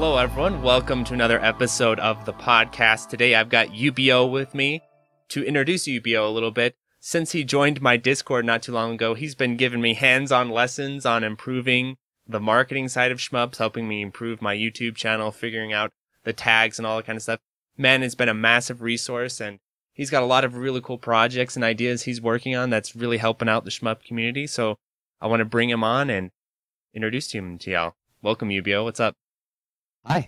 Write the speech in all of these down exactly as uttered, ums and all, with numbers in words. Hello, everyone. Welcome to another episode of the podcast. Today, I've got U B O with me to introduce U B O a little bit. Since he joined my Discord not too long ago, he's been giving me hands-on lessons on improving the marketing side of Shmups, helping me improve my YouTube channel, figuring out the tags and all that kind of stuff. Man, it's been a massive resource, and he's got a lot of really cool projects and ideas he's working on that's really helping out the Shmup community. So I want to bring him on and introduce him to y'all. Welcome, U B O. What's up? Hi.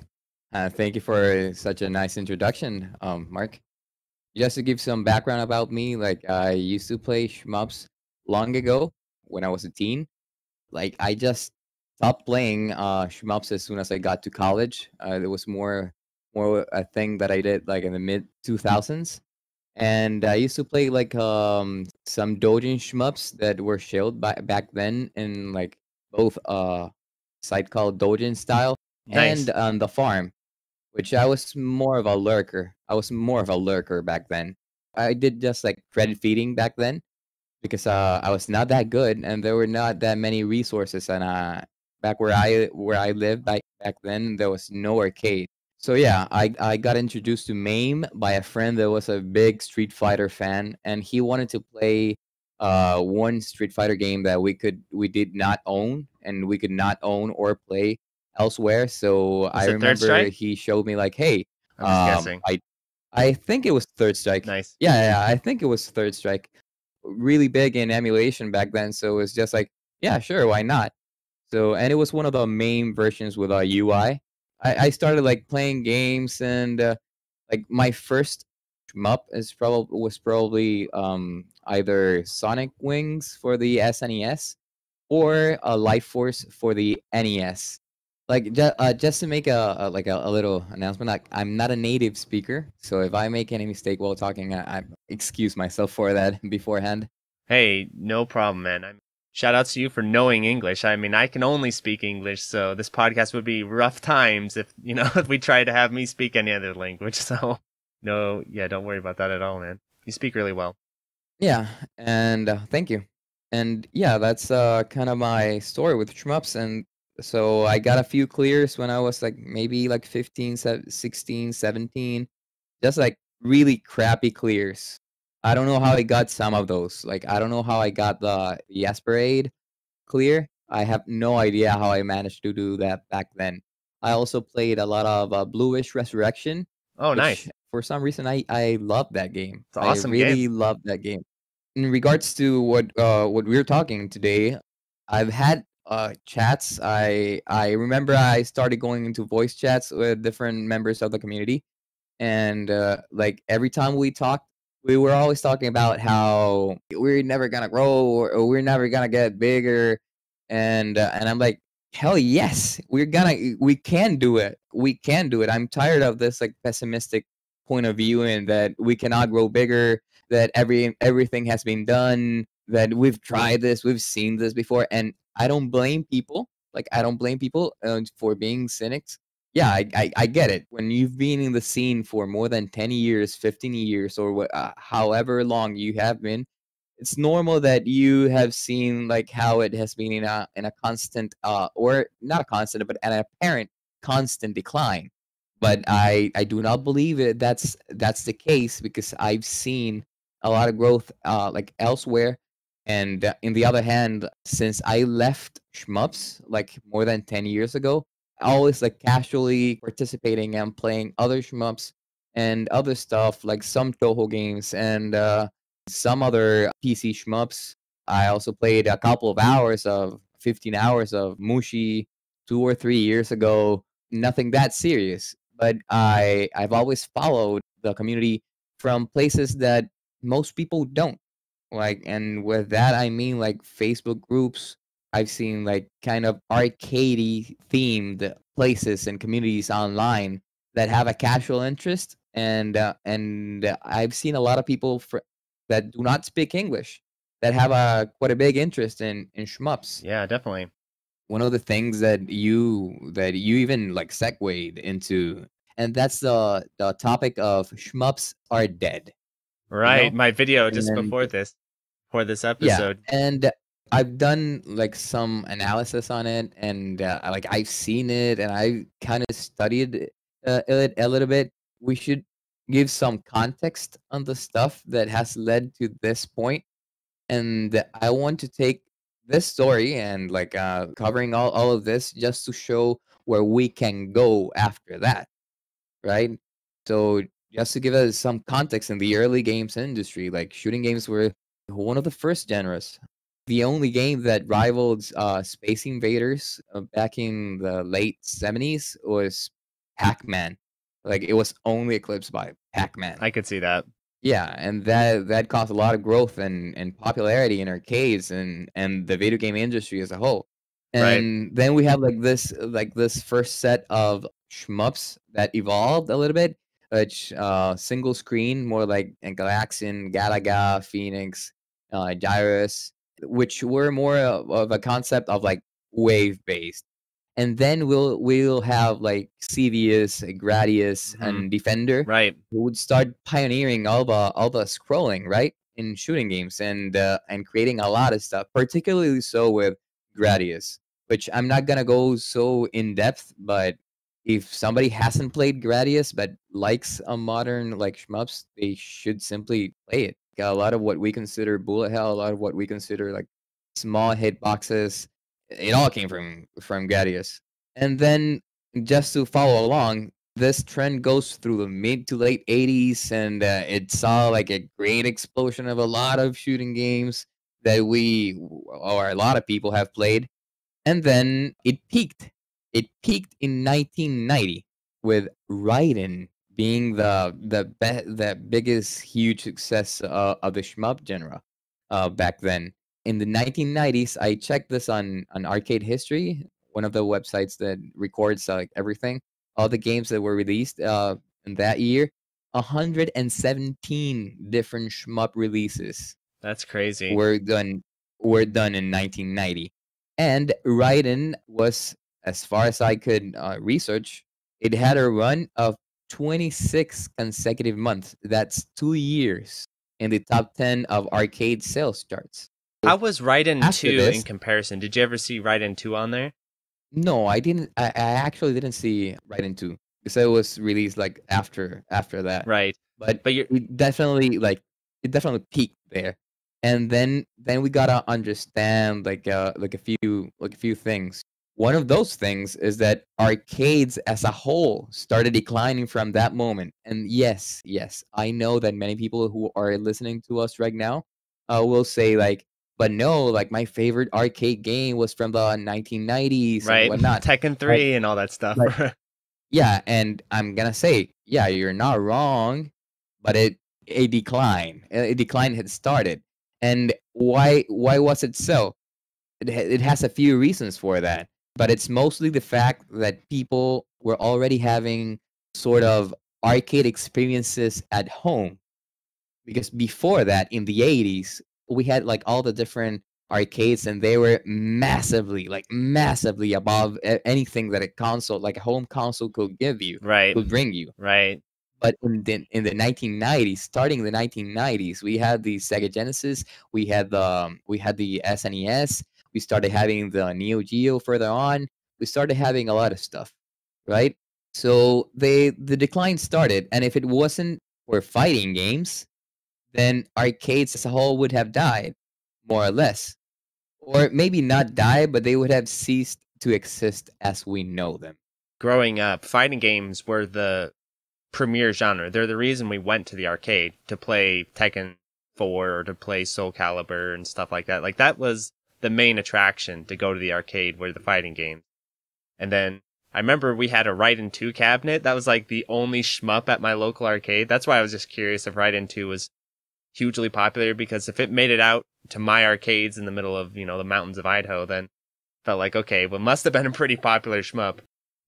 Uh, thank you for such a nice introduction, um, Mark. Just to give some background about me, like I used to play Shmups long ago when I was a teen. Like I just stopped playing uh, Shmups as soon as I got to college. Uh, it was more more a thing that I did like in the mid two thousands. And I used to play like um, some doujin Shmups that were shelled by, back then in like both uh site called Doujin Style nice. and on um, the farm, which I was more of a lurker. I was more of a lurker back then. I did just like credit feeding back then because uh, I was not that good and there were not that many resources. And uh, back where I where I lived back back then, there was no arcade. So yeah, I I got introduced to MAME by a friend that was a big Street Fighter fan, and he wanted to play uh one Street Fighter game that we could we did not own. And we could not own or play elsewhere. So I remember he showed me like, hey, I'm um, guessing. I, I think it was Third Strike. Nice. Yeah, yeah, I think it was Third Strike. Really big in emulation back then. So it was just like, yeah, sure, why not? So, and it was one of the main versions with a U I. I, I started like playing games, and uh, like my first shmup is probably was probably um, either Sonic Wings for the S N E S. Or a Life Force for the N E S. Like ju uh, just to make a, a like a, a little announcement, like, I'm not a native speaker, so if I make any mistake while talking, I, I excuse myself for that beforehand. Hey, no problem, man. I mean, shout out to you for knowing English. I mean, I can only speak English, so this podcast would be rough times if you know if we tried to have me speak any other language. So no, yeah, don't worry about that at all, man. You speak really well. Yeah, and uh, thank you. And yeah, that's uh, kind of my story with Shmups. And so I got a few clears when I was like maybe like fifteen, sixteen, seventeen. Just like really crappy clears. I don't know how I got some of those. Like, I don't know how I got the Yasparade clear. I have no idea how I managed to do that back then. I also played a lot of uh, Bluish Resurrection. Oh, nice. For some reason, I, I loved that game. It's an awesome game. I really loved that game. In regards to what uh, what we're talking today, I've had uh, chats. I I remember I started going into voice chats with different members of the community, and uh, like every time we talked, we were always talking about how we're never gonna grow or, or we're never gonna get bigger, and uh, and I'm like, hell yes, we're gonna we can do it. We can do it. I'm tired of this like pessimistic point of view and that we cannot grow bigger. That every everything has been done, that we've tried this, we've seen this before. And I don't blame people. Like, I don't blame people uh, for being cynics. Yeah, I, I, I get it. When you've been in the scene for more than ten years, fifteen years, or uh, however long you have been, it's normal that you have seen like how it has been in a, in a constant, uh, or not a constant, but an apparent constant decline. But I, I do not believe it. That's, that's the case because I've seen a lot of growth uh, like elsewhere. And uh, in the other hand, since I left Shmups like more than ten years ago, I always like casually participating and playing other Shmups and other stuff like some Toho games and uh, some other P C Shmups. I also played a couple of hours of fifteen hours of Mushi two or three years ago. Nothing that serious, but I, I've always followed the community from places that most people don't like, and with that I mean like Facebook groups. I've seen like kind of arcadey themed places and communities online that have a casual interest, and uh, and I've seen a lot of people for, that do not speak English that have a quite a big interest in in shmups. Yeah, definitely. One of the things that you that you even like segued into, and that's the the topic of shmups are dead. Right, you know? My video just then, before this, for this episode. Yeah, and I've done like some analysis on it, and uh, like I've seen it, and I kind of studied uh, it a little bit. We should give some context on the stuff that has led to this point, and I want to take this story and like uh, covering all all of this just to show where we can go after that, right? So just to give us some context in the early games industry, like shooting games were one of the first genres. The only game that rivaled uh, Space Invaders uh, back in the late seventies was Pac-Man. Like, it was only eclipsed by Pac-Man. I could see that. Yeah, and that that caused a lot of growth and, and popularity in arcades and, and the video game industry as a whole. And right. then we have like this like this first set of shmups that evolved a little bit, which uh, single screen, more like Galaxian, Galaga, Phoenix, uh, Gyrus, which were more of, of a concept of like wave based. And then we'll we'll have like Sevius, Gradius, mm-hmm. and Defender. Right. Who would start pioneering all the all the scrolling, right? In shooting games and uh, and creating a lot of stuff, particularly so with Gradius, which I'm not gonna go so in depth, but if somebody hasn't played Gradius but likes a modern like shmups, they should simply play it. Got a lot of what we consider bullet hell, a lot of what we consider like small hitboxes. It all came from from Gradius. And then just to follow along, this trend goes through the mid to late eighties, and uh, it saw like a great explosion of a lot of shooting games that we or a lot of people have played. And then it peaked. It peaked in nineteen ninety with Raiden being the the be the biggest huge success uh, of the shmup genre uh, back then. In the nineteen nineties, I checked this on, on Arcade History, one of the websites that records uh, like everything, all the games that were released uh, in that year. one hundred seventeen different shmup releases. That's crazy. Were done, were done in nineteen ninety. And Raiden was, as far as I could uh, research, it had a run of twenty-six consecutive months. That's two years in the top ten of arcade sales charts. How was Raiden two in comparison? Did you ever see Raiden two on there? No, I didn't. I, I actually didn't see Raiden two because it was released like after after that. Right, but but you're it definitely like it definitely peaked there, and then then we gotta understand like uh like a few like a few things. One of those things is that arcades as a whole started declining from that moment. And yes, yes, I know that many people who are listening to us right now uh, will say like, but no, like my favorite arcade game was from the nineteen nineties, right? And whatnot. Tekken three, right? And all that stuff. Like, yeah, and I'm gonna say, yeah, you're not wrong, but it a decline, a decline had started, and why why was it so? It it has a few reasons for that, but it's mostly the fact that people were already having sort of arcade experiences at home, because before that, in the eighties. We had like all the different arcades, and they were massively, like massively above anything that a console, like a home console, could give you, right? Could bring you, right? But in the, in the nineteen nineties, starting the nineteen nineties, we had the Sega Genesis, we had the we had the S N E S, we started having the Neo Geo. Further on, we started having a lot of stuff, right? So they the decline started, and if it wasn't for fighting games, then arcades as a whole would have died, more or less. Or maybe not die, but they would have ceased to exist as we know them. Growing up, fighting games were the premier genre. They're the reason we went to the arcade to play Tekken four or to play Soul Calibur and stuff like that. Like, that was the main attraction, to go to the arcade, were the fighting games. And then I remember we had a Raiden two cabinet. That was like the only shmup at my local arcade. That's why I was just curious if Raiden two was hugely popular, because if it made it out to my arcades in the middle of, you know, the mountains of Idaho, then felt like, okay, well, must have been a pretty popular shmup.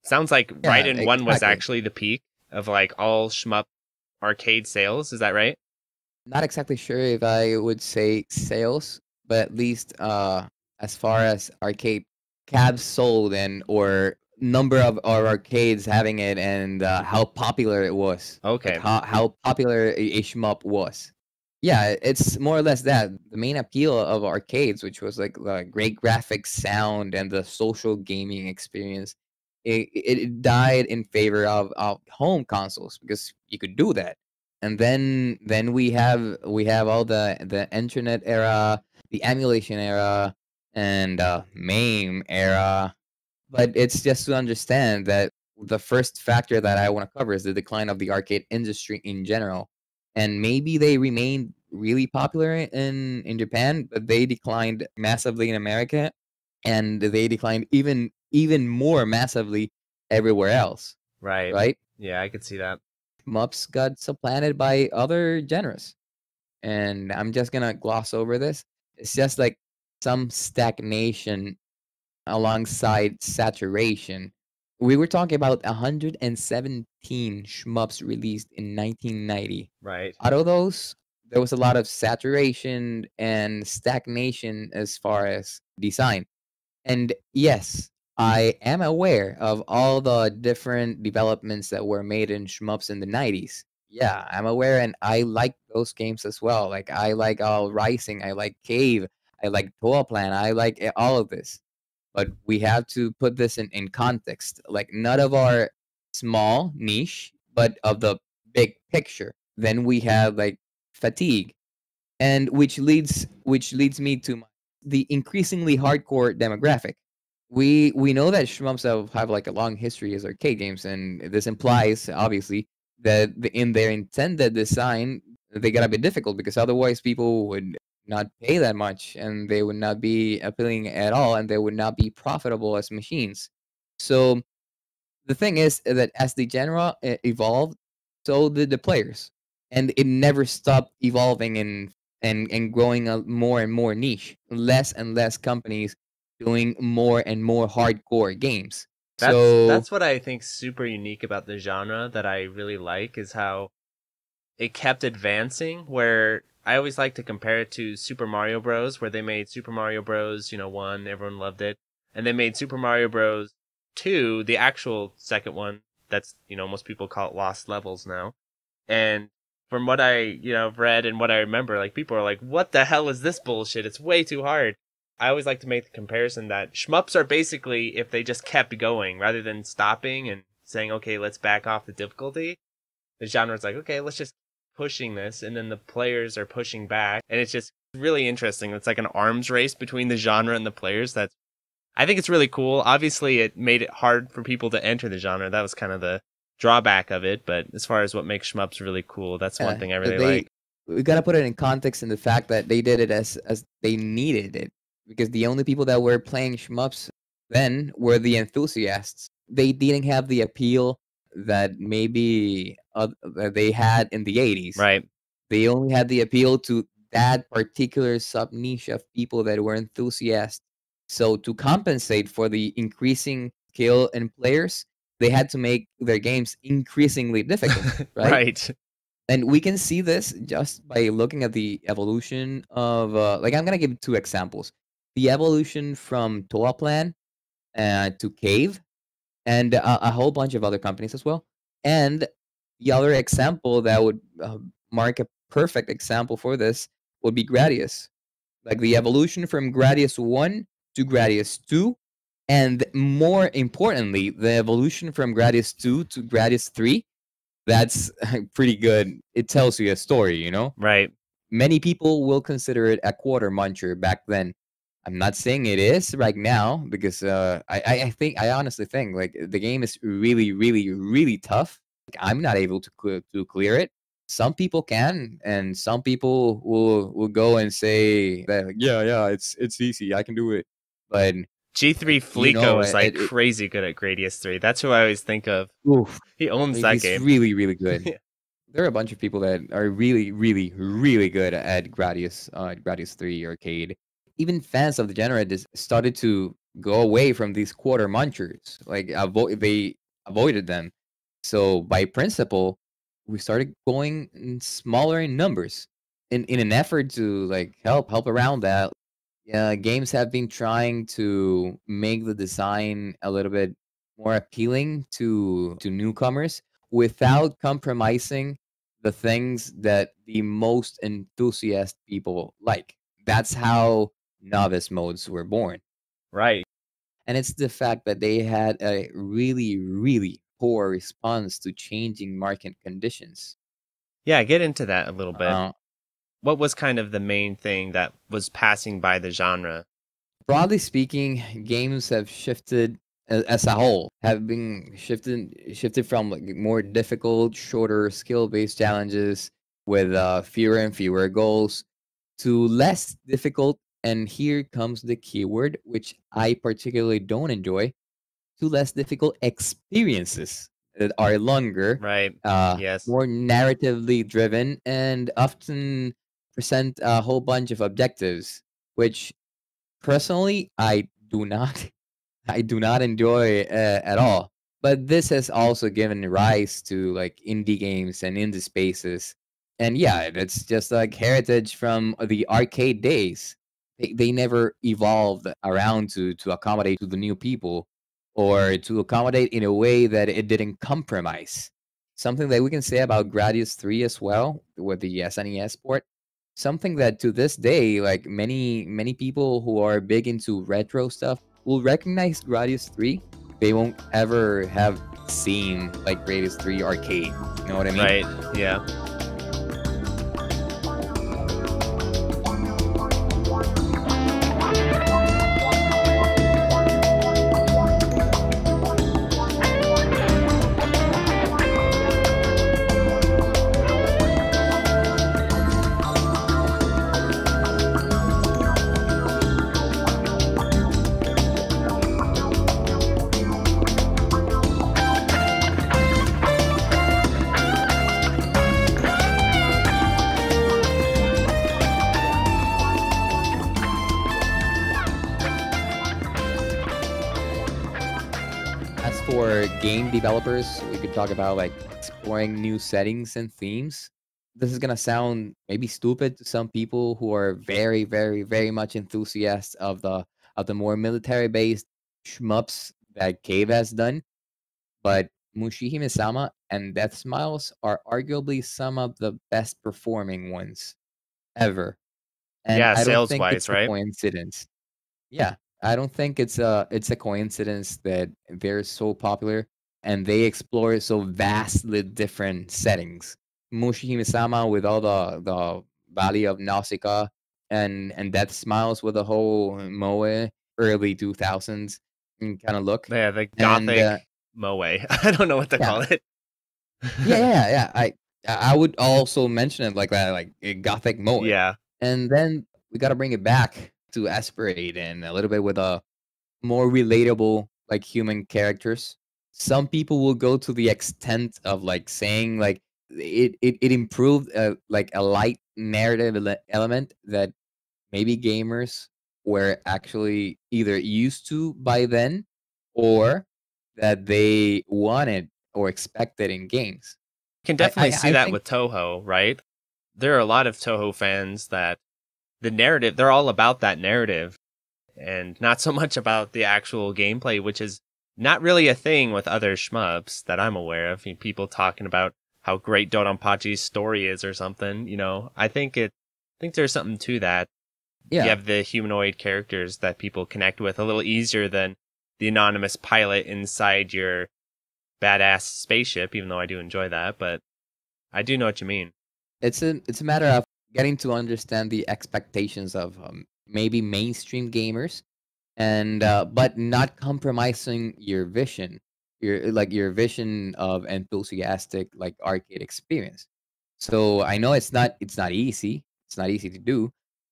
Sounds like yeah, Raiden exactly. one was actually the peak of like all shmup arcade sales. Is that right? Not exactly sure if I would say sales, but at least uh, as far as arcade cabs sold and or number of our arcades having it, and uh, how popular it was. Okay. Like how, how popular a shmup was. Yeah, it's more or less that. The main appeal of arcades, which was like uh, great graphics, sound, and the social gaming experience, it, it died in favor of, of home consoles because you could do that. And then then we have we have all the the internet era, the emulation era, and uh, MAME era. But it's just to understand that the first factor that I want to cover is the decline of the arcade industry in general. And maybe they remained really popular in, in Japan, but they declined massively in America, and they declined even even more massively everywhere else. Right. Right? Yeah, I could see that. Shmups got supplanted by other genres. And I'm just going to gloss over this. It's just like some stagnation alongside saturation. We were talking about one hundred seventeen shmups released in nineteen ninety. Right. Out of those, there was a lot of saturation and stagnation as far as design. And yes, I am aware of all the different developments that were made in shmups in the nineties. Yeah, I'm aware, and I like those games as well. Like, I like all Rising, I like Cave, I like Toaplan, I like all of this. But we have to put this in, in context. Like, none of our small niche, but of the big picture. Then we have like fatigue, and which leads which leads me to my, the increasingly hardcore demographic. We we know that shmups have, have like a long history as arcade games, and this implies obviously that in their intended design they gotta be difficult, because otherwise people would not pay that much, and they would not be appealing at all, and they would not be profitable as machines. So the thing is that as the genre evolved, so did the players, and it never stopped evolving and and and growing a more and more niche, less and less companies doing more and more hardcore games. That's, so that's what I think super unique about the genre that I really like, is how it kept advancing. Where I always like to compare it to Super Mario Bros, where they made Super Mario Bros, you know, one, everyone loved it. And they made Super Mario Bros two, the actual second one. That's, you know, most people call it Lost Levels now. And from what I, you know, read and what I remember, like, people are like, what the hell is this bullshit? It's way too hard. I always like to make the comparison that shmups are basically if they just kept going rather than stopping and saying, okay, let's back off the difficulty. The genre's like, okay, let's just pushing this, and then the players are pushing back, and it's just really interesting. It's like an arms race between the genre and the players. That's, I think it's really cool. Obviously it made it hard for people to enter the genre. That was kind of the drawback of it, but as far as what makes shmups really cool, that's one uh, thing I really they, like. We gotta put it in context in the fact that they did it as as they needed it, because the only people that were playing shmups then were the enthusiasts. They didn't have the appeal that maybe uh, they had in the eighties. Right. They only had the appeal to that particular sub-niche of people that were enthusiasts. So to compensate for the increasing skill in players, they had to make their games increasingly difficult. Right? Right. And we can see this just by looking at the evolution of... Uh, like, I'm going to give two examples. The evolution from Toaplan uh, to Cave, and a, a whole bunch of other companies as well. And the other example that would uh, mark a perfect example for this would be Gradius. Like the evolution from Gradius one to Gradius two, and more importantly, the evolution from Gradius two to Gradius Three. That's pretty good. It tells you a story, you know? Right. Many people will consider it a quarter muncher back then. I'm not saying it is right now, because uh, I, I think I honestly think like the game is really, really, really tough. Like, I'm not able to cl to clear it. Some people can, and some people will will go and say that like, yeah, yeah, it's it's easy, I can do it. But G three Fleeko, you know, is like it, it, crazy good at Gradius Three. That's who I always think of. Oof, he owns that game. He's really, really good. Yeah. There are a bunch of people that are really, really, really good at Gradius, uh, at Gradius Three Arcade. Even fans of the genre just started to go away from these quarter munchers. Like, avo they avoided them. So by principle, we started going in smaller in numbers in, in an effort to like help help around that. Yeah, games have been trying to make the design a little bit more appealing to to newcomers without compromising the things that the most enthusiast people like. That's how novice modes were born. Right. And it's the fact that they had a really, really poor response to changing market conditions. Yeah, get into that a little bit. Uh, what was kind of the main thing that was passing by the genre? Broadly speaking, games have shifted as a whole, have been shifted shifted from like more difficult, shorter skill-based challenges with uh, fewer and fewer goals to less difficult, and here comes the keyword, which I particularly don't enjoy, to less difficult experiences that are longer, right? Uh, yes, more narratively driven, and often present a whole bunch of objectives, which personally I do not. I do not enjoy uh, at all. But this has also given rise to like indie games and indie spaces. And yeah, it's just like heritage from the arcade days. They, they never evolved around to, to accommodate to the new people or to accommodate in a way that it didn't compromise. Something that we can say about Gradius Three as well with the S N E S port. Something that to this day, like many, many people who are big into retro stuff, will recognize Gradius Three. They won't ever have seen like Gradius Three arcade. You know what I mean? Right. Yeah. Game developers, we could talk about like exploring new settings and themes. This is gonna sound maybe stupid to some people who are very, very, very much enthusiasts of the of the more military-based shmups that Cave has done. But Mushihime-sama and Death Smiles are arguably some of the best performing ones ever. And yeah, sales-wise, right? Coincidence. Yeah, I don't think it's a it's a coincidence that they're so popular. And they explore so vastly different settings. Mushihime-sama with all the, the Valley of Nausicaa and, and Death Smiles with the whole Moe early two thousands kind of look. Yeah, the gothic and, uh, Moe. I don't know what to yeah. call it. yeah, yeah, yeah. I I would also mention it like that, like gothic Moe. Yeah. And then we got to bring it back to aspirate and a little bit with a more relatable like human characters. Some people will go to the extent of like saying like it it, it improved uh, like a light narrative ele element that maybe gamers were actually either used to by then or that they wanted or expected in games. Can definitely I, I, see I that with Toho, right? There are a lot of Toho fans that the narrative, they're all about that narrative and not so much about the actual gameplay, which is not really a thing with other shmups that I'm aware of. I mean, people talking about how great Donpachi's story is or something, you know. I think it I think there's something to that. Yeah. You have the humanoid characters that people connect with a little easier than the anonymous pilot inside your badass spaceship, even though I do enjoy that, but I do know what you mean. It's a it's a matter of getting to understand the expectations of um, maybe mainstream gamers. And uh, but not compromising your vision, your like your vision of enthusiastic like arcade experience. So I know it's not it's not easy. It's not easy to do.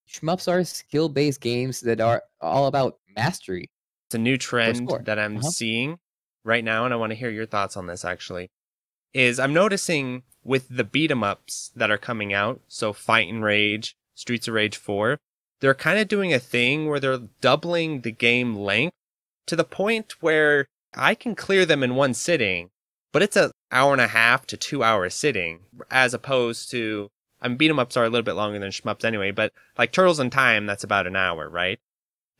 Shmups are skill-based games that are all about mastery. It's a new trend that I'm uh-huh. seeing right now, and I want to hear your thoughts on this. Actually, is I'm noticing with the beat 'em ups that are coming out. So Fight and Rage, Streets of Rage four. They're kind of doing a thing where they're doubling the game length to the point where I can clear them in one sitting, but it's an hour and a half to two hour sitting, as opposed to, I mean, beat 'em ups are a little bit longer than shmups anyway, but like Turtles in Time, that's about an hour, right?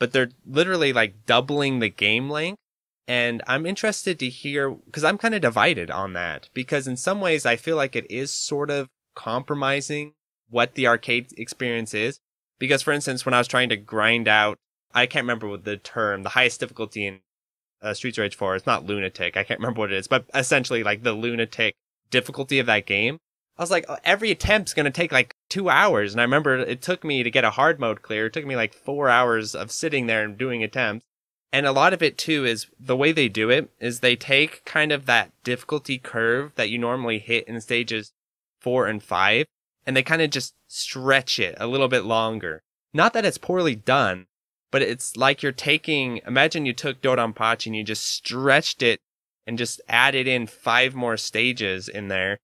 But they're literally like doubling the game length. And I'm interested to hear, because I'm kind of divided on that, because in some ways I feel like it is sort of compromising what the arcade experience is. Because, for instance, when I was trying to grind out, I can't remember what the term, the highest difficulty in uh, Streets of Rage four, it's not lunatic, I can't remember what it is, but essentially like the lunatic difficulty of that game. I was like, oh, every attempt's going to take like two hours. And I remember it took me to get a hard mode clear. It took me like four hours of sitting there and doing attempts. And a lot of it, too, is the way they do it is they take kind of that difficulty curve that you normally hit in stages four and five, and they kind of just stretch it a little bit longer. Not that it's poorly done, but it's like you're taking, imagine you took Dodanpachi and you just stretched it and just added in five more stages in there.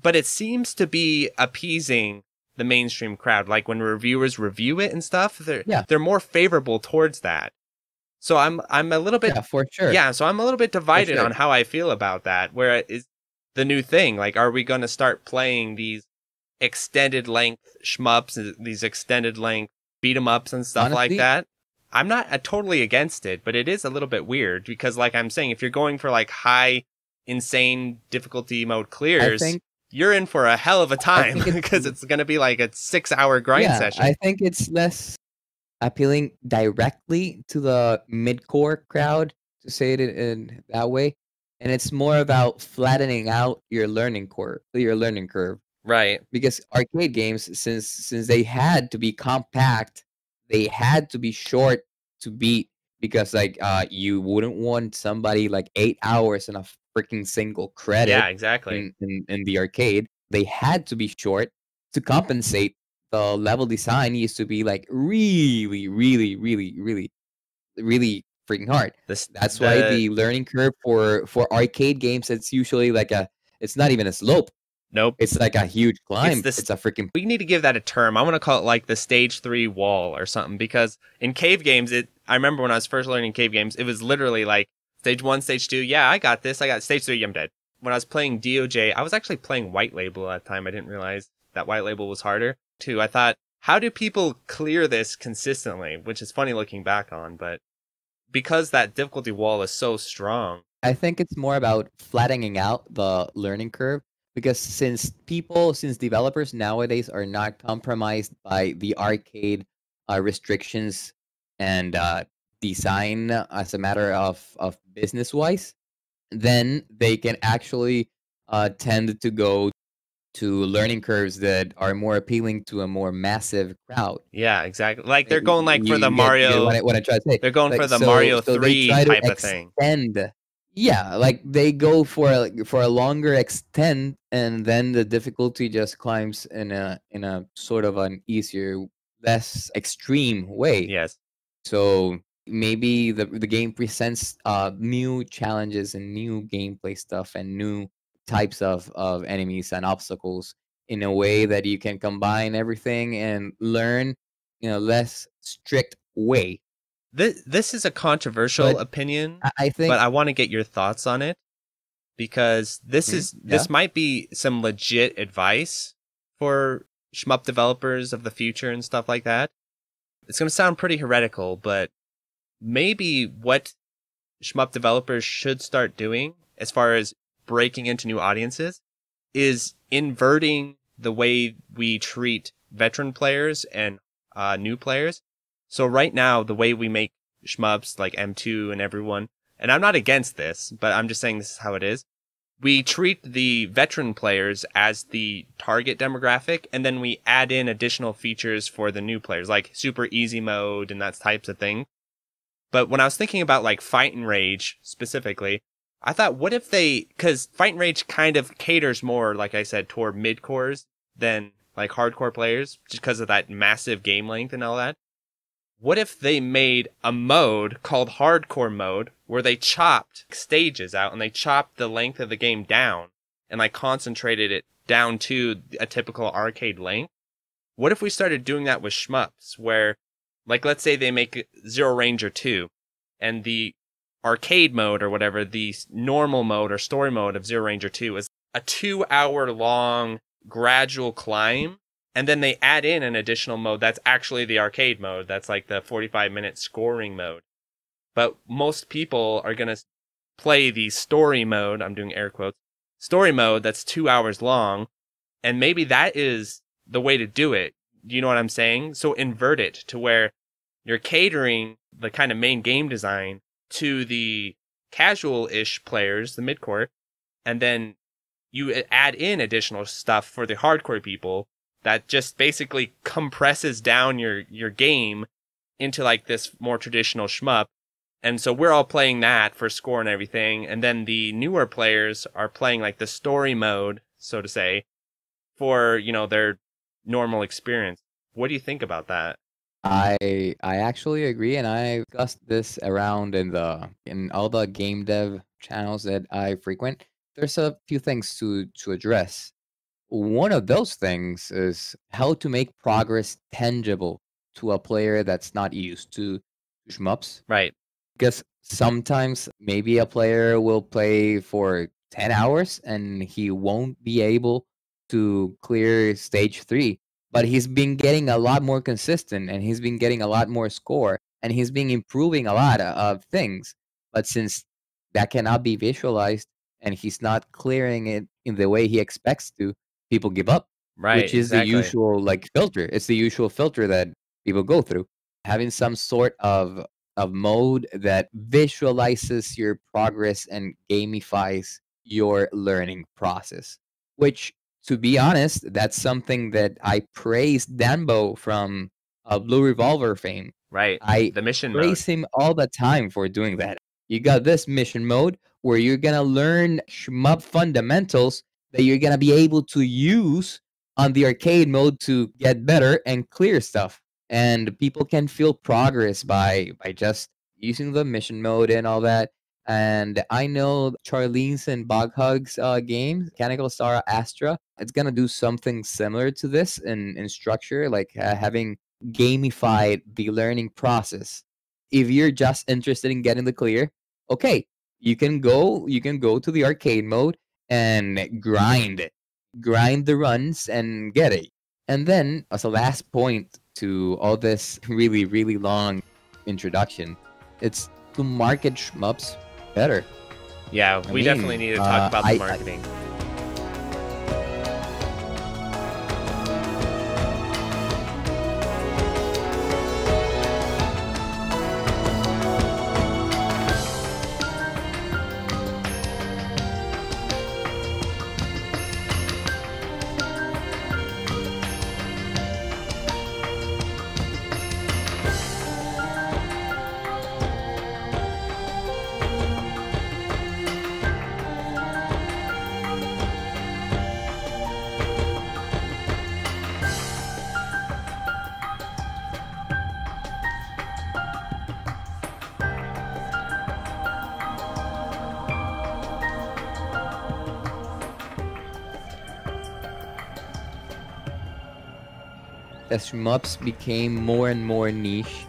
But it seems to be appeasing the mainstream crowd. Like when reviewers review it and stuff, they're, yeah. they're more favorable towards that. So I'm I'm a little bit yeah, for sure. yeah so I'm a little bit divided sure. on how I feel about that. Where is the new thing? Like, are we going to start playing these extended length shmups, these extended length beat 'em ups and stuff Honestly, like that? I'm not uh, totally against it, but it is a little bit weird because, like I'm saying, if you're going for like high, insane difficulty mode clears, think, you're in for a hell of a time because it's, it's going to be like a six hour grind yeah, session. I think it's less appealing directly to the mid-core crowd, to say it in, in that way, and it's more about flattening out your learning curve, your learning curve, right? Because arcade games, since since they had to be compact, they had to be short to beat, because like uh, you wouldn't want somebody like eight hours in a freaking single credit. Yeah, exactly. In, in, in the arcade, they had to be short to compensate. The level design used to be like really, really, really, really, really freaking hard. This, That's the, why the learning curve for for arcade games, it's usually like a, it's not even a slope. Nope. It's like a huge climb. It's, this, it's a freaking. We need to give that a term. I want to call it like the stage three wall or something, because in Cave games, it. I remember when I was first learning Cave games, it was literally like stage one, stage two. Yeah, I got this. I got stage three. I'm dead. When I was playing D O J, I was actually playing White Label at the time. I didn't realize that White Label was harder. Too, I thought, how do people clear this consistently? Which is funny looking back on, but because that difficulty wall is so strong. I think it's more about flattening out the learning curve, because since people, since developers nowadays are not compromised by the arcade uh, restrictions and uh, design as a matter of, of business-wise, then they can actually uh, tend to go to learning curves that are more appealing to a more massive crowd. Yeah, exactly. Like they're going like you, for the you, Mario. You know what I, what I try to say. They're going like, for the so, Mario so Three type of extend. thing. Yeah, like they go for a, for a longer extent, and then the difficulty just climbs in a in a sort of an easier, less extreme way. Yes. So maybe the the game presents uh, new challenges and new gameplay stuff and new types of, of enemies and obstacles in a way that you can combine everything and learn in a less strict way. This, this is a controversial but opinion, I think, but I want to get your thoughts on it, because this mm-hmm, is yeah. this might be some legit advice for shmup developers of the future and stuff like that. It's going to sound pretty heretical, but maybe what shmup developers should start doing as far as breaking into new audiences is inverting the way we treat veteran players and uh, new players. So right now, the way we make shmups like M two and everyone, and I'm not against this, but I'm just saying this is how it is. We treat the veteran players as the target demographic, and then we add in additional features for the new players, like super easy mode and that types of thing. But when I was thinking about like Fight and Rage specifically, I thought, what if they, because Fight and Rage kind of caters more, like I said, toward mid-cores than like hardcore players, just because of that massive game length and all that. What if they made a mode called hardcore mode where they chopped stages out and they chopped the length of the game down and like concentrated it down to a typical arcade length? What if we started doing that with shmups where, like, let's say they make Zero Ranger two and the arcade mode or whatever, the normal mode or story mode of Zero Ranger two is a two hour long gradual climb, and then they add in an additional mode that's actually the arcade mode, that's like the forty-five minute scoring mode. But most people are going to play the story mode, I'm doing air quotes, story mode that's two hours long, And maybe that is the way to do it. You know what I'm saying? So invert it to where you're catering the kind of main game design to the casual-ish players, the mid-core, and then you add in additional stuff for the hardcore people that just basically compresses down your, your game into like this more traditional shmup. And so we're all playing that for score and everything. And then the newer players are playing like the story mode, so to say, for, you know, their normal experience. What do you think about that? I I actually agree, and I discussed this around in the in all the game dev channels that I frequent. There's a few things to to address. One of those things is how to make progress tangible to a player that's not used to shmups. Right. Because sometimes maybe a player will play for ten hours and he won't be able to clear stage three. But he's been getting a lot more consistent, and he's been getting a lot more score, and he's been improving a lot of things. But since that cannot be visualized and he's not clearing it in the way he expects to, people give up. Right. Which is exactly. the usual like filter. It's the usual filter that people go through. Having some sort of of mode that visualizes your progress and gamifies your learning process, which, to be honest, that's something that I praised Danbo from uh, Blue Revolver fame. Right. I the mission praise mode. him all the time for doing that. You got this mission mode where you're going to learn shmup fundamentals that you're going to be able to use on the arcade mode to get better and clear stuff. And people can feel progress by, by just using the mission mode and all that. And I know Charlene's and Boghug's uh, game, Mechanical Star Astra, it's going to do something similar to this in, in structure, like uh, having gamified the learning process. If you're just interested in getting the clear, okay, you can go, you can go to the arcade mode and grind it. Grind the runs and get it. And then, as a last point to all this really, really long introduction, it's to market shmups better. Yeah, we I mean, definitely need to talk uh, about the I, marketing. I, shmups became more and more niche,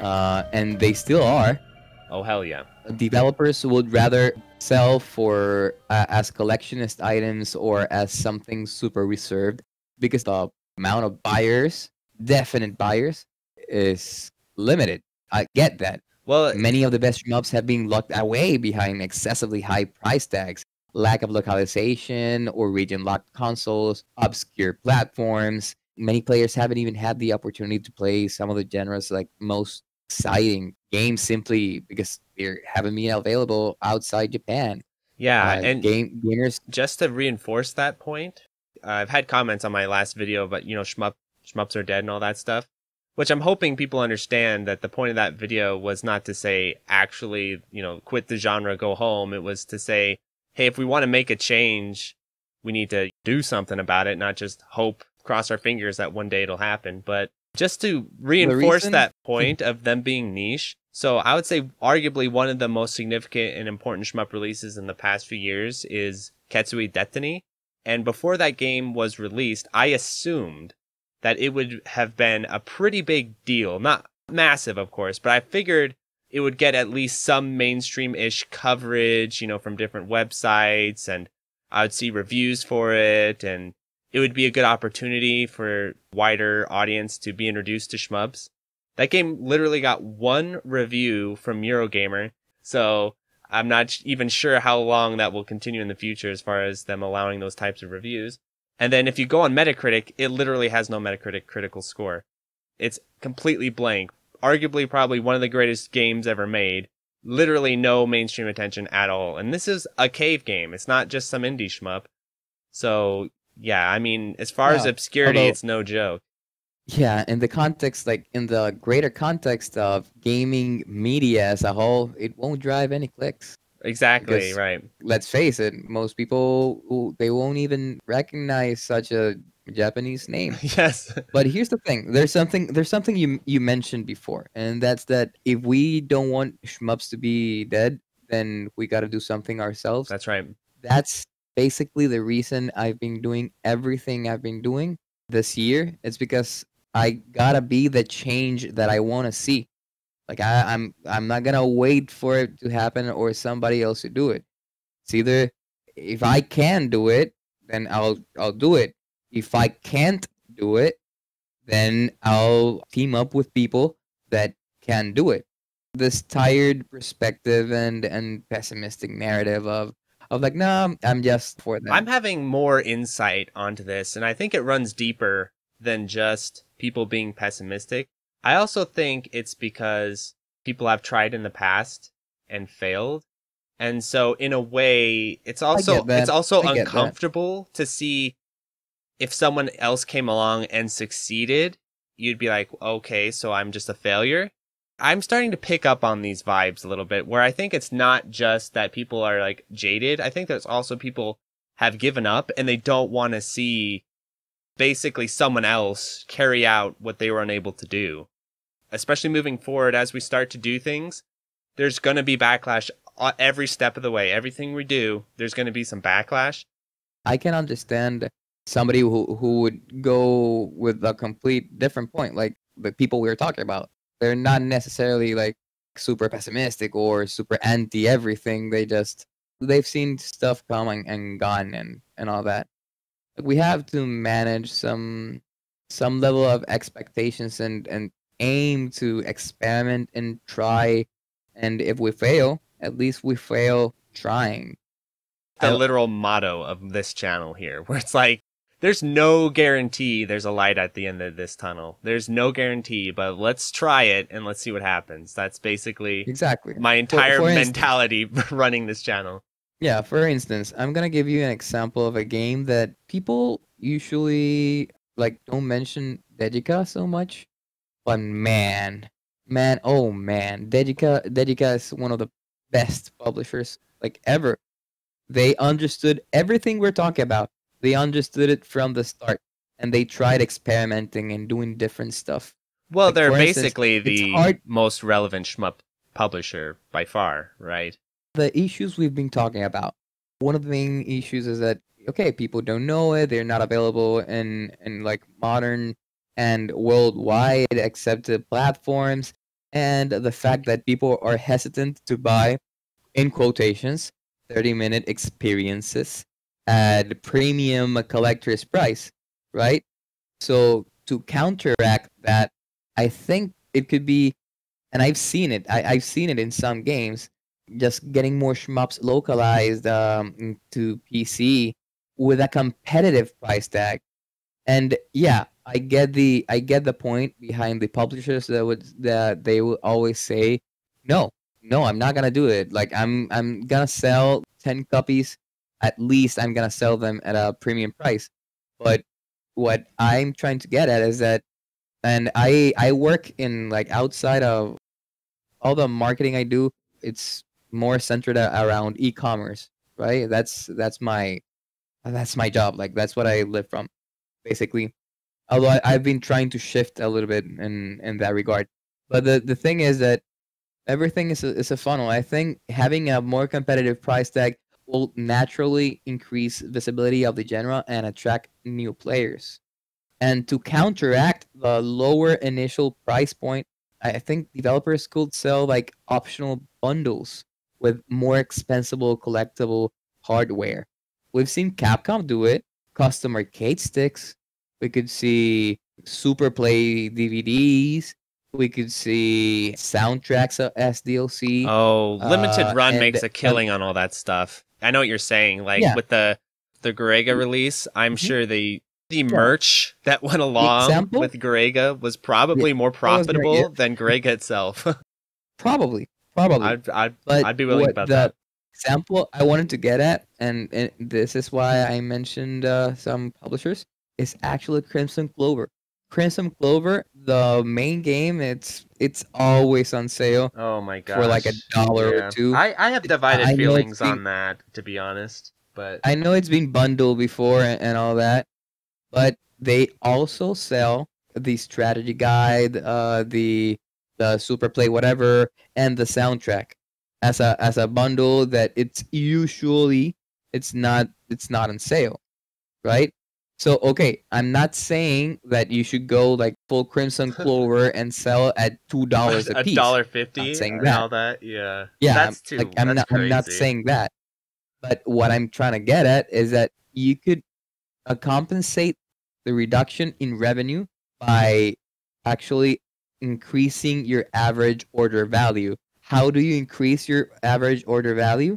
uh, and they still are. Oh, hell yeah. Developers would rather sell for uh, as collectionist items or as something super reserved, because the amount of buyers, definite buyers, is limited. I get that. Well, many of the best shmups have been locked away behind excessively high price tags, lack of localization or region-locked consoles, obscure platforms. Many players haven't even had the opportunity to play some of the genres like most exciting games simply because they haven't been available outside Japan. Yeah, uh, and game gamers. Just to reinforce that point, uh, I've had comments on my last video, but you know, shmup shmups are dead and all that stuff, which I'm hoping people understand that the point of that video was not to say actually, you know, quit the genre, go home. It was to say, hey, if we want to make a change, we need to do something about it, not just hope. Cross our fingers that one day it'll happen. But just to reinforce that point of them being niche, so I would say arguably one of the most significant and important shmup releases in the past few years is Ketsui Deathtiny. And before that game was released, I assumed that it would have been a pretty big deal. Not massive, of course, but I figured it would get at least some mainstream-ish coverage, you know, from different websites, and I would see reviews for it, and it would be a good opportunity for wider audience to be introduced to shmups. That game literally got one review from Eurogamer, so I'm not even sure how long that will continue in the future as far as them allowing those types of reviews. And then if you go on Metacritic, it literally has no Metacritic critical score. It's completely blank. Arguably probably one of the greatest games ever made. Literally no mainstream attention at all. And this is a Cave game. It's not just some indie shmup. So, yeah, I mean, as far yeah, as obscurity, although, it's no joke. Yeah, in the context, like, in the greater context of gaming media as a whole, it won't drive any clicks. Exactly, because, right. Let's face it, most people, they won't even recognize such a Japanese name. Yes. But here's the thing. There's something there's something you you mentioned before, and that's that if we don't want shmups to be dead, then we got to do something ourselves. That's right. That's basically the reason I've been doing everything I've been doing this year. It's because I got to be the change that I want to see. Like, I, I'm I'm not going to wait for it to happen or somebody else to do it. It's either if I can do it, then I'll I'll do it. If I can't do it, then I'll team up with people that can do it. This tired perspective and, and pessimistic narrative of, of like, no, nah, I'm just for that. I'm having more insight onto this, and I think it runs deeper than just people being pessimistic. I also think it's because people have tried in the past and failed. And so in a way, it's also it's also uncomfortable that. to see... If someone else came along and succeeded, you'd be like, okay, so I'm just a failure. I'm starting to pick up on these vibes a little bit, where I think it's not just that people are like jaded. I think there's also people have given up and they don't want to see basically someone else carry out what they were unable to do. Especially moving forward, as we start to do things, there's going to be backlash every step of the way. Everything we do, there's going to be some backlash. I can understand somebody who, who would go with a complete different point, like the people we were talking about. They're not necessarily like super pessimistic or super anti-everything. They just, they've seen stuff coming and gone and, and all that. We have to manage some some level of expectations and, and aim to experiment and try. And if we fail, at least we fail trying. The literal motto of this channel here, where it's like, there's no guarantee there's a light at the end of this tunnel. There's no guarantee, but let's try it and let's see what happens. That's basically exactly my entire for, for mentality instance, running this channel. Yeah, for instance, I'm going to give you an example of a game that people usually like don't mention Dedica so much. But man, man, oh man, Dedica, Dedica is one of the best publishers like ever. They understood everything we're talking about. They understood it from the start, and they tried experimenting and doing different stuff. Well, like, they're basically instance, the hard... most relevant shmup publisher by far, right? The issues we've been talking about. One of the main issues is that, okay, people don't know it. They're not available in, in like modern and worldwide accepted platforms. And the fact that people are hesitant to buy, in quotations, thirty minute experiences at premium collector's price, right? So to counteract that, I think it could be, and I've seen it, I, I've seen it in some games, just getting more shmups localized um, to P C with a competitive price tag. And yeah, I get the I get the point behind the publishers that would that they will always say, no. No, I'm not gonna do it. Like, I'm, I'm gonna sell ten copies. At least I'm gonna sell them at a premium price. But what I'm trying to get at is that, and I, I work in like outside of all the marketing I do. It's more centered around e-commerce, right? That's that's my, that's my job. Like, that's what I live from, basically. Although I, I've been trying to shift a little bit in, in that regard. But the, the thing is that everything is a, is a funnel. I think having a more competitive price tag will naturally increase visibility of the genre and attract new players. And to counteract the lower initial price point, I think developers could sell like optional bundles with more expensive collectible hardware. We've seen Capcom do it, custom arcade sticks. We could see Super Play D V Ds. We could see soundtracks as D L C. Oh, Limited uh, Run makes a killing uh, on all that stuff. I know what you're saying, like yeah. with the the Grega release, I'm mm-hmm. sure the the yeah. merch that went along Example? with Grega was probably yeah. more profitable was, yeah. than Grega itself. Probably, probably. I'd, I'd, I'd be willing about that. Example I wanted to get at, and, and this is why I mentioned uh, some publishers, is actually Crimson Clover. Crimson Clover, the main game, it's it's always on sale. Oh my gosh. For like a dollar yeah. or two. I, I have divided I feelings been, on that, to be honest. But I know it's been bundled before and, and all that, but they also sell the strategy guide, uh, the the super play, whatever, and the soundtrack as a as a bundle that it's usually it's not it's not on sale, right? So, okay, I'm not saying that you should go like full Crimson Clover and sell at two dollars a piece. a dollar fifty? I'm saying that. All that. Yeah. Yeah. That's too, like, I'm, that's not, crazy. I'm not saying that. But what I'm trying to get at is that you could uh, compensate the reduction in revenue by actually increasing your average order value. How do you increase your average order value?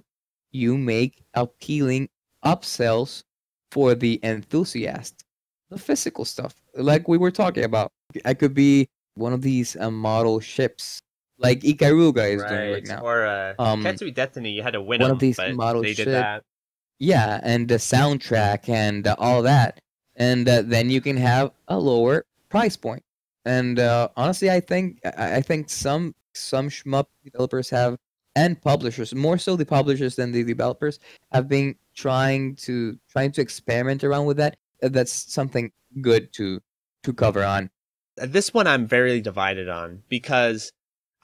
You make appealing upsells for the enthusiast, the physical stuff, like we were talking about. I could be one of these uh, model ships, like Ikaruga is right. doing right now. Or uh, um, Ketsui Deathtiny, you had to win one them, of these model they ships. Did that. Yeah, and the soundtrack and uh, all that, and uh, then you can have a lower price point. And uh, honestly, I think I, I think some some shmup developers have, and publishers, more so the publishers than the developers, have been trying to trying to experiment around with that. That's something good to to cover on. This one I'm very divided on, because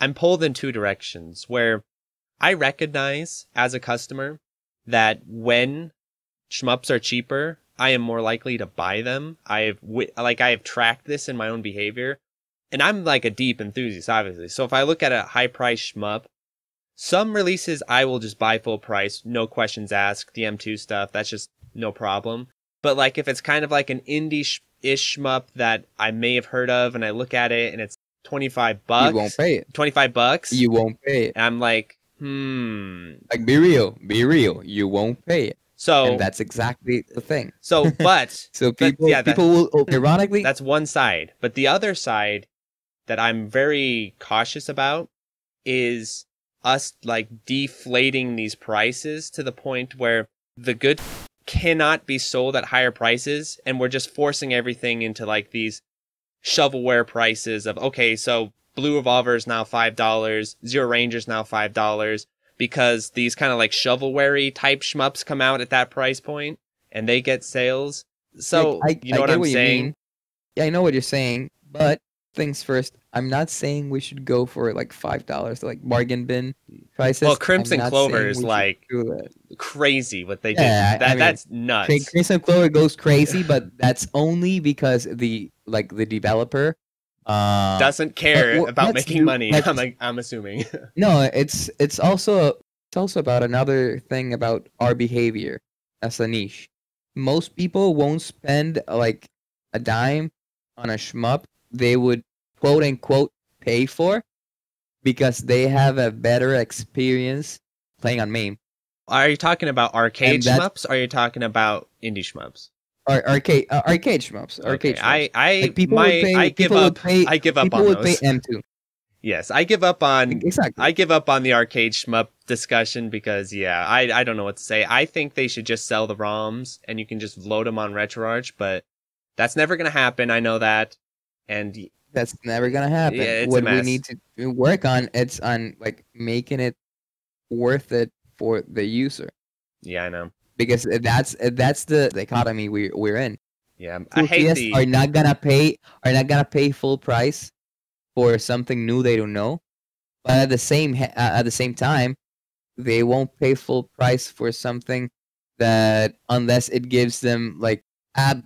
I'm pulled in two directions, where I recognize as a customer that when shmups are cheaper, I am more likely to buy them. I've like I have tracked this in my own behavior, and I'm like a deep enthusiast, obviously. So if I look at a high price shmup, some releases I will just buy full price, no questions asked, the M two stuff, that's just no problem. But like if it's kind of like an indie-ish shmup that I may have heard of, and I look at it and it's twenty-five bucks. You won't pay it. twenty-five bucks. You won't pay it. And I'm like, hmm. Like be real, be real. You won't pay it. So and that's exactly the thing. So but so people but, yeah, people that, will ironically that's one side. But the other side that I'm very cautious about is us like deflating these prices to the point where the good cannot be sold at higher prices, and we're just forcing everything into like these shovelware prices of, okay, so Blue Revolver is now five dollars, Zero Ranger is now five dollars, because these kind of like shovelware type shmups come out at that price point and they get sales. So like, I, you know I what I'm what saying? Yeah, I know what you're saying, but things first. I'm not saying we should go for like five dollars, like bargain bin prices. Well, Crimson Clover is like crazy what they yeah, do. That I mean, that's nuts. Crimson Clover goes crazy, but that's only because the like the developer uh, doesn't care well, about making do, money. I'm like I'm assuming. No, it's it's also it's also about another thing about our behavior as a niche. Most people won't spend like a dime on a shmup they would quote unquote pay for, because they have a better experience playing on MAME. Are you talking about arcade shmups? Or are you talking about indie shmups? Or arcade uh, arcade shmups. Arcade okay. shmups. I I like people my, would pay, I give people up. Would pay, I give up people on would those. Pay M two. Yes, I give up on exactly. I give up on the arcade shmup discussion because yeah, I I don't know what to say. I think they should just sell the ROMs and you can just load them on RetroArch, but that's never going to happen. I know that. And that's never gonna happen. Yeah, what we need to work on it's on like making it worth it for the user. Yeah, I know, because that's that's the dichotomy we we're in. Yeah, I hate the... are not gonna pay are not gonna pay full price for something new they don't know, but at the same uh, at the same time, they won't pay full price for something that unless it gives them like ab.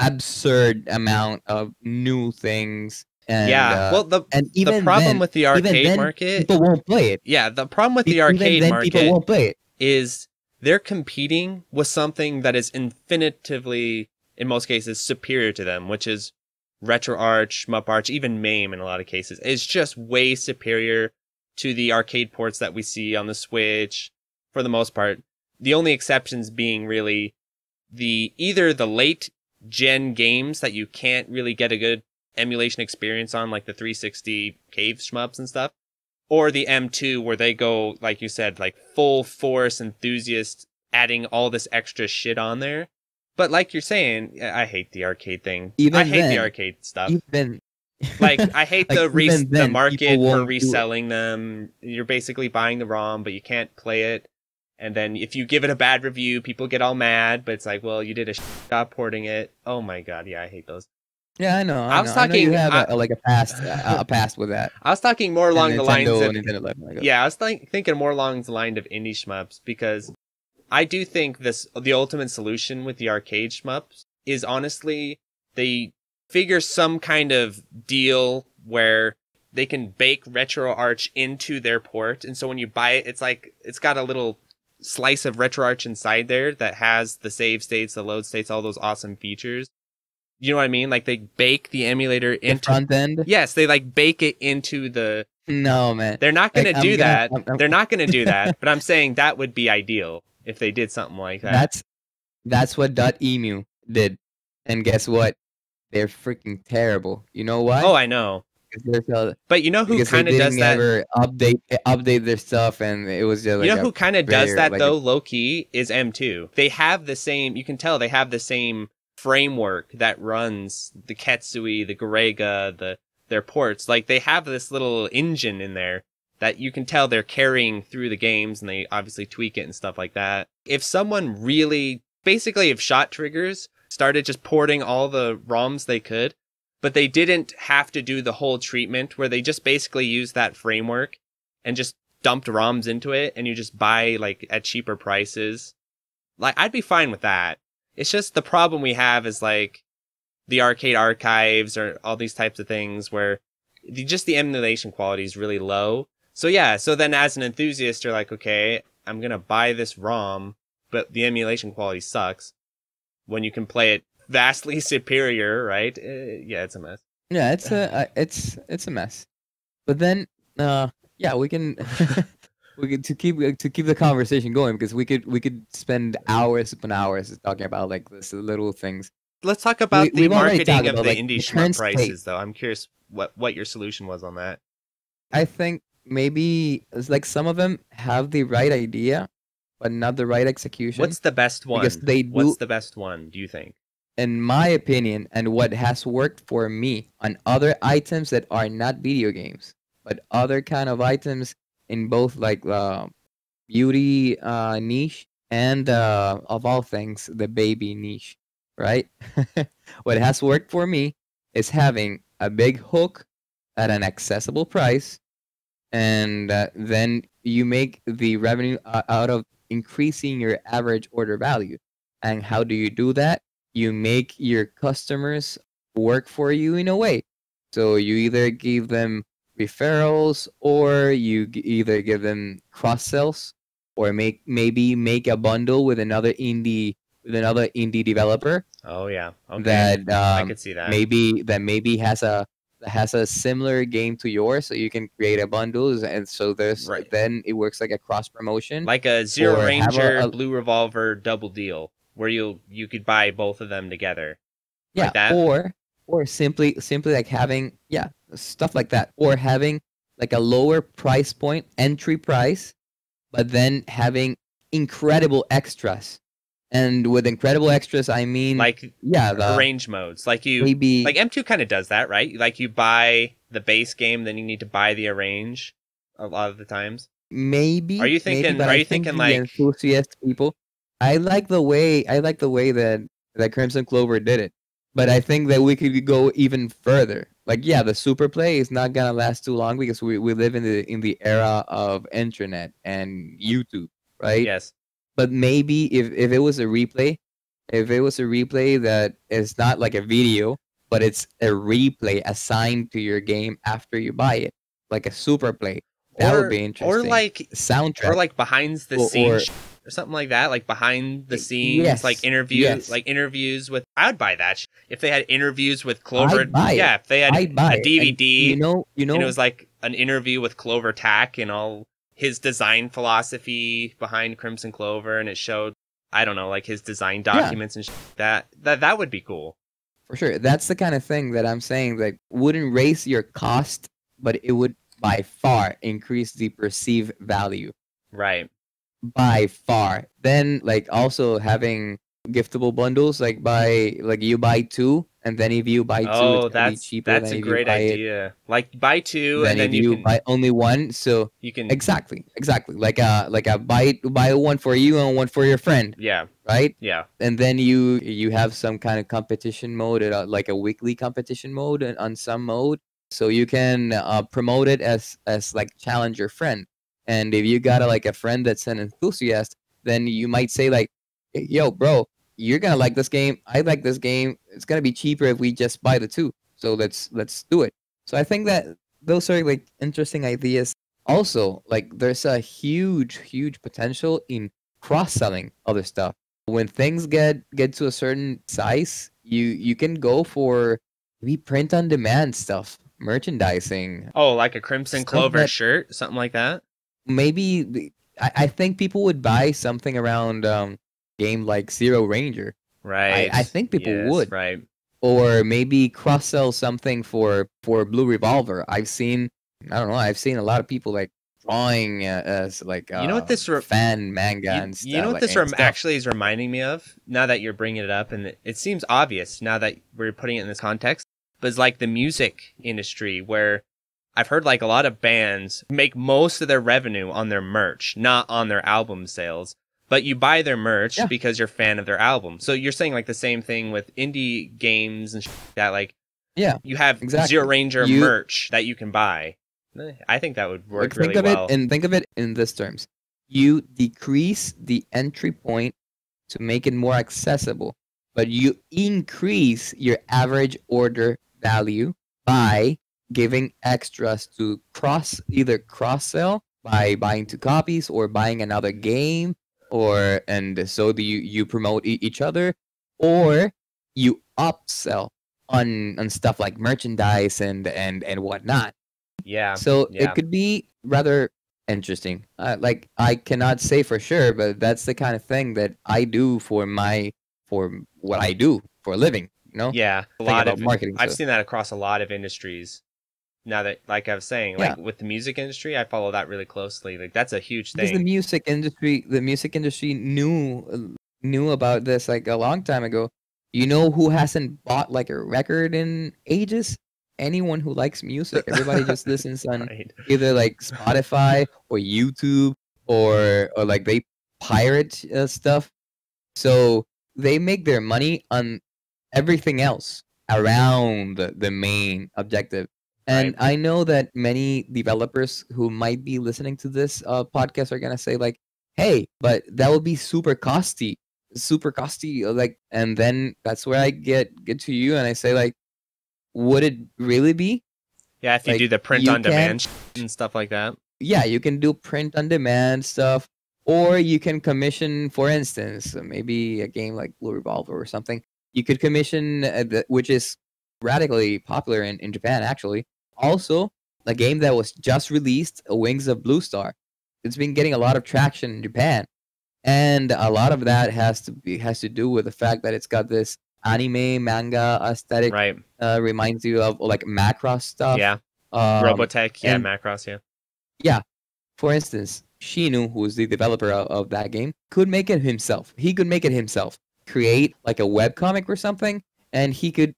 absurd amount of new things. And, yeah, uh, well, the and even the problem then, with the arcade then, market, people won't play it. Yeah, the problem with Be the arcade then, market people won't play it. Is they're competing with something that is infinitively, in most cases, superior to them, which is RetroArch, ShmupArch, even MAME in a lot of cases. It's just way superior to the arcade ports that we see on the Switch for the most part. The only exceptions being really the either the late gen games that you can't really get a good emulation experience on, like the three sixty Cave shmups and stuff, or the M two where they go, like you said, like full force enthusiast, adding all this extra shit on there. But like you're saying, I hate the arcade thing. Even I hate then, the arcade stuff. Even... like I hate like the re then, the market for reselling them. You're basically buying the ROM, but you can't play it. And then if you give it a bad review, people get all mad. But it's like, well, you did a job porting it. Oh my god, yeah, I hate those. Yeah, I know. I, I was know. talking I know you have I, a, like a past, a, a past with that. I was talking more along and the Nintendo, lines of Nintendo left, like, yeah, I was th thinking more along the line of indie shmups, because I do think this the ultimate solution with the arcade shmups is honestly they figure some kind of deal where they can bake RetroArch into their port, and so when you buy it, it's like it's got a little slice of RetroArch inside there that has the save states, the load states, all those awesome features. You know what I mean? Like they bake the emulator into the front end. Yes, they like bake it into the. No man, they're not gonna like, do I'm that. Gonna, I'm, I'm... They're not gonna do that. But I'm saying that would be ideal if they did something like that. That's that's what .emu did, and guess what? They're freaking terrible. You know why? Oh, I know. So, but you know who kind of does that? Ever update update their stuff, and it was just like, you know who kind of does that like though? A... Low key is M two. They have the same. You can tell they have the same framework that runs the Ketsui, the Grega, the their ports. Like they have this little engine in there that you can tell they're carrying through the games, and they obviously tweak it and stuff like that. If someone really, basically, if Shot Triggers started just porting all the ROMs they could, but they didn't have to do the whole treatment where they just basically used that framework and just dumped ROMs into it, and you just buy like at cheaper prices. Like I'd be fine with that. It's just the problem we have is like the arcade archives or all these types of things where the, just the emulation quality is really low. So yeah, so then as an enthusiast, you're like, okay, I'm going to buy this ROM, but the emulation quality sucks when you can play it vastly superior, right? Uh, yeah, it's a mess. Yeah, it's a uh, it's it's a mess. But then, uh, yeah, we can we can to keep to keep the conversation going, because we could we could spend hours upon hours talking about like this little things. Let's talk about we, the marketing of about, the like, indie shmup prices, though. I'm curious what what your solution was on that. I think maybe it's like some of them have the right idea, but not the right execution. What's the best one? Because they do... What's the best one? Do you think? In my opinion, and what has worked for me on other items that are not video games, but other kind of items in both like uh, beauty uh, niche and uh, of all things, the baby niche, right? What has worked for me is having a big hook at an accessible price, and uh, then you make the revenue out of increasing your average order value. And how do you do that? You make your customers work for you in a way. So you either give them referrals, or you g either give them cross sells, or make maybe make a bundle with another indie with another indie developer. Oh yeah, okay. That um, I could see that. Maybe that maybe has a has a similar game to yours, so you can create a bundle, and so there's right. Then it works like a cross promotion, like a Zero Ranger, a, a, Blue Revolver double deal, where you you could buy both of them together, yeah, like that? or or simply simply like having yeah stuff like that, or having like a lower price point, entry price, but then having incredible extras, and with incredible extras I mean like yeah the range modes, like you maybe like M two kind of does that, right? Like you buy the base game, then you need to buy the arrange a lot of the times. Maybe are you thinking? Maybe, are you thinking like enthusiast people? I like the way I like the way that that Crimson Clover did it, but I think that we could go even further. Like, yeah, the super play is not gonna last too long, because we, we live in the in the era of internet and YouTube, right? Yes. But maybe if if it was a replay, if it was a replay that is not like a video, but it's a replay assigned to your game after you buy it, like a super play, that or, would be interesting. Or like soundtrack, or like behind the scenes. Or something like that, like behind the scenes, yes, like interviews, yes. like interviews with. I would buy that if they had interviews with Clover. I'd buy yeah, it. If they had I'd buy a D V D, and, you know, you know, and it was like an interview with Clover Tack and all his design philosophy behind Crimson Clover, and it showed I don't know, like his design documents yeah. and shit like that. That that would be cool. For sure. That's the kind of thing that I'm saying, like, wouldn't raise your cost, but it would by far increase the perceived value. Right. By far. Then, like, also having giftable bundles, like, by, like, you buy two, and then if you buy two, oh, it's that's, cheaper. That's a great idea. It, like, buy two, then and then if you, you can, buy only one, so you can exactly, exactly. Like a like a buy buy one for you and one for your friend. Yeah. Right. Yeah. And then you you have some kind of competition mode, like a weekly competition mode, on some mode, so you can uh, promote it as as like challenge your friend. And if you got a, like a friend that's an enthusiast, then you might say like, "Yo, bro, you're gonna like this game. I like this game. It's gonna be cheaper if we just buy the two. So let's let's do it." So I think that those are like interesting ideas. Also, like there's a huge, huge potential in cross-selling other stuff. When things get get to a certain size, you you can go for maybe print-on-demand stuff, merchandising. Oh, like a Crimson Clover that, shirt, something like that. Maybe the, I, I think people would buy something around. Um, game like Zero Ranger. Right. I, I think people yes, would. Right. Or maybe cross sell something for for Blue Revolver. I've seen I don't know, I've seen a lot of people like drawing uh, as like uh, you know what this fan manga you, and stuff. You know what this rem stuff. actually is reminding me of? Now that you're bringing it up, and it, it seems obvious now that we're putting it in this context, but it's like the music industry, where I've heard like a lot of bands make most of their revenue on their merch, not on their album sales. But you buy their merch yeah. because you're a fan of their album. So you're saying like the same thing with indie games and shit like that. Like, yeah, you have exactly. Zero Ranger you... merch that you can buy. I think that would work like, really think of well. It, and think of it in this terms: you decrease the entry point to make it more accessible, but you increase your average order value by giving extras to cross either cross sell by buying two copies or buying another game. Or and so do you you promote e each other, or you upsell on on stuff like merchandise and and and whatnot. Yeah. So yeah. it could be rather interesting. Uh, like I cannot say for sure, but that's the kind of thing that I do for my for what I do for a living. You know. Yeah. A lot of marketing. I've so. seen that across a lot of industries. Now that, like I was saying, like yeah. with the music industry, I follow that really closely. Like that's a huge thing. Because the music industry, the music industry knew knew about this like a long time ago. You know who hasn't bought like a record in ages? Anyone who likes music. Everybody just listens on right. either like Spotify or YouTube or or like they pirate uh, stuff. So they make their money on everything else around the, the main objective. And right. I know that many developers who might be listening to this uh, podcast are going to say like, hey, but that would be super costly, super costly. Like, and then that's where I get, get to you and I say like, would it really be? Yeah, if you like, do the print on demand can, and stuff like that. Yeah, you can do print on demand stuff, or you can commission, for instance, maybe a game like Blue Revolver or something. You could commission, uh, the, which is radically popular in, in Japan, actually. Also, a game that was just released, Wings of Blue Star. It's been getting a lot of traction in Japan. And a lot of that has to be has to do with the fact that it's got this anime, manga aesthetic. Right. Uh, reminds you of like Macross stuff. Yeah. Um, Robotech. Yeah, and, Macross, yeah. Yeah. For instance, Shinu, who is the developer of, of that game, could make it himself. He could make it himself. Create like a webcomic or something, and he could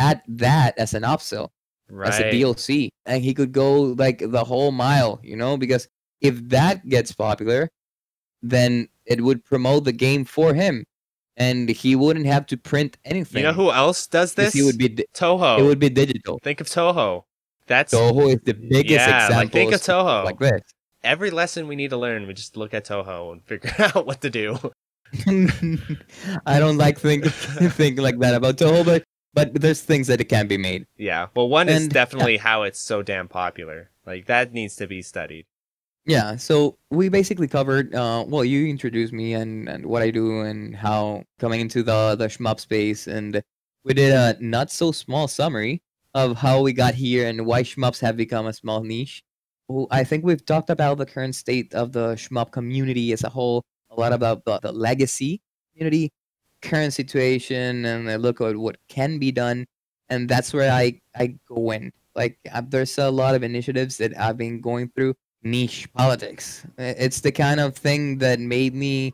add that as an upsell. Right. As a D L C, and he could go like the whole mile, you know, because if that gets popular, then it would promote the game for him, and he wouldn't have to print anything. You know who else does this? He would be Toho. It would be digital. Think of Toho. That's Toho is the biggest yeah, example. Like think of Toho. Like this. Every lesson we need to learn, we just look at Toho and figure out what to do. I don't like think think like that about Toho, but. But there's things that it can be made. Yeah. Well, one and, is definitely yeah. how it's so damn popular. Like, that needs to be studied. Yeah. So we basically covered, uh, well, you introduced me and, and what I do and how coming into the, the shmup space. And we did a not so small summary of how we got here and why shmups have become a small niche. Well, I think we've talked about the current state of the shmup community as a whole, a lot about the, the legacy community, current situation, and I look at what can be done, and that's where I, I go in. Like, there's a lot of initiatives that I've been going through. Niche politics. It's the kind of thing that made me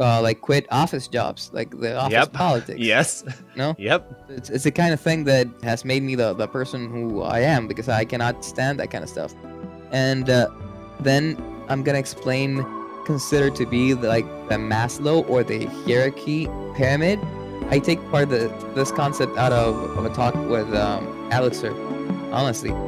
uh, like quit office jobs, like the office yep. politics. Yes. No? Yep. It's, it's the kind of thing that has made me the, the person who I am, because I cannot stand that kind of stuff. And uh, then I'm going to explain considered to be the, like the Maslow or the hierarchy pyramid. I take part of the, this concept out of, of a talk with um, Alexer, honestly.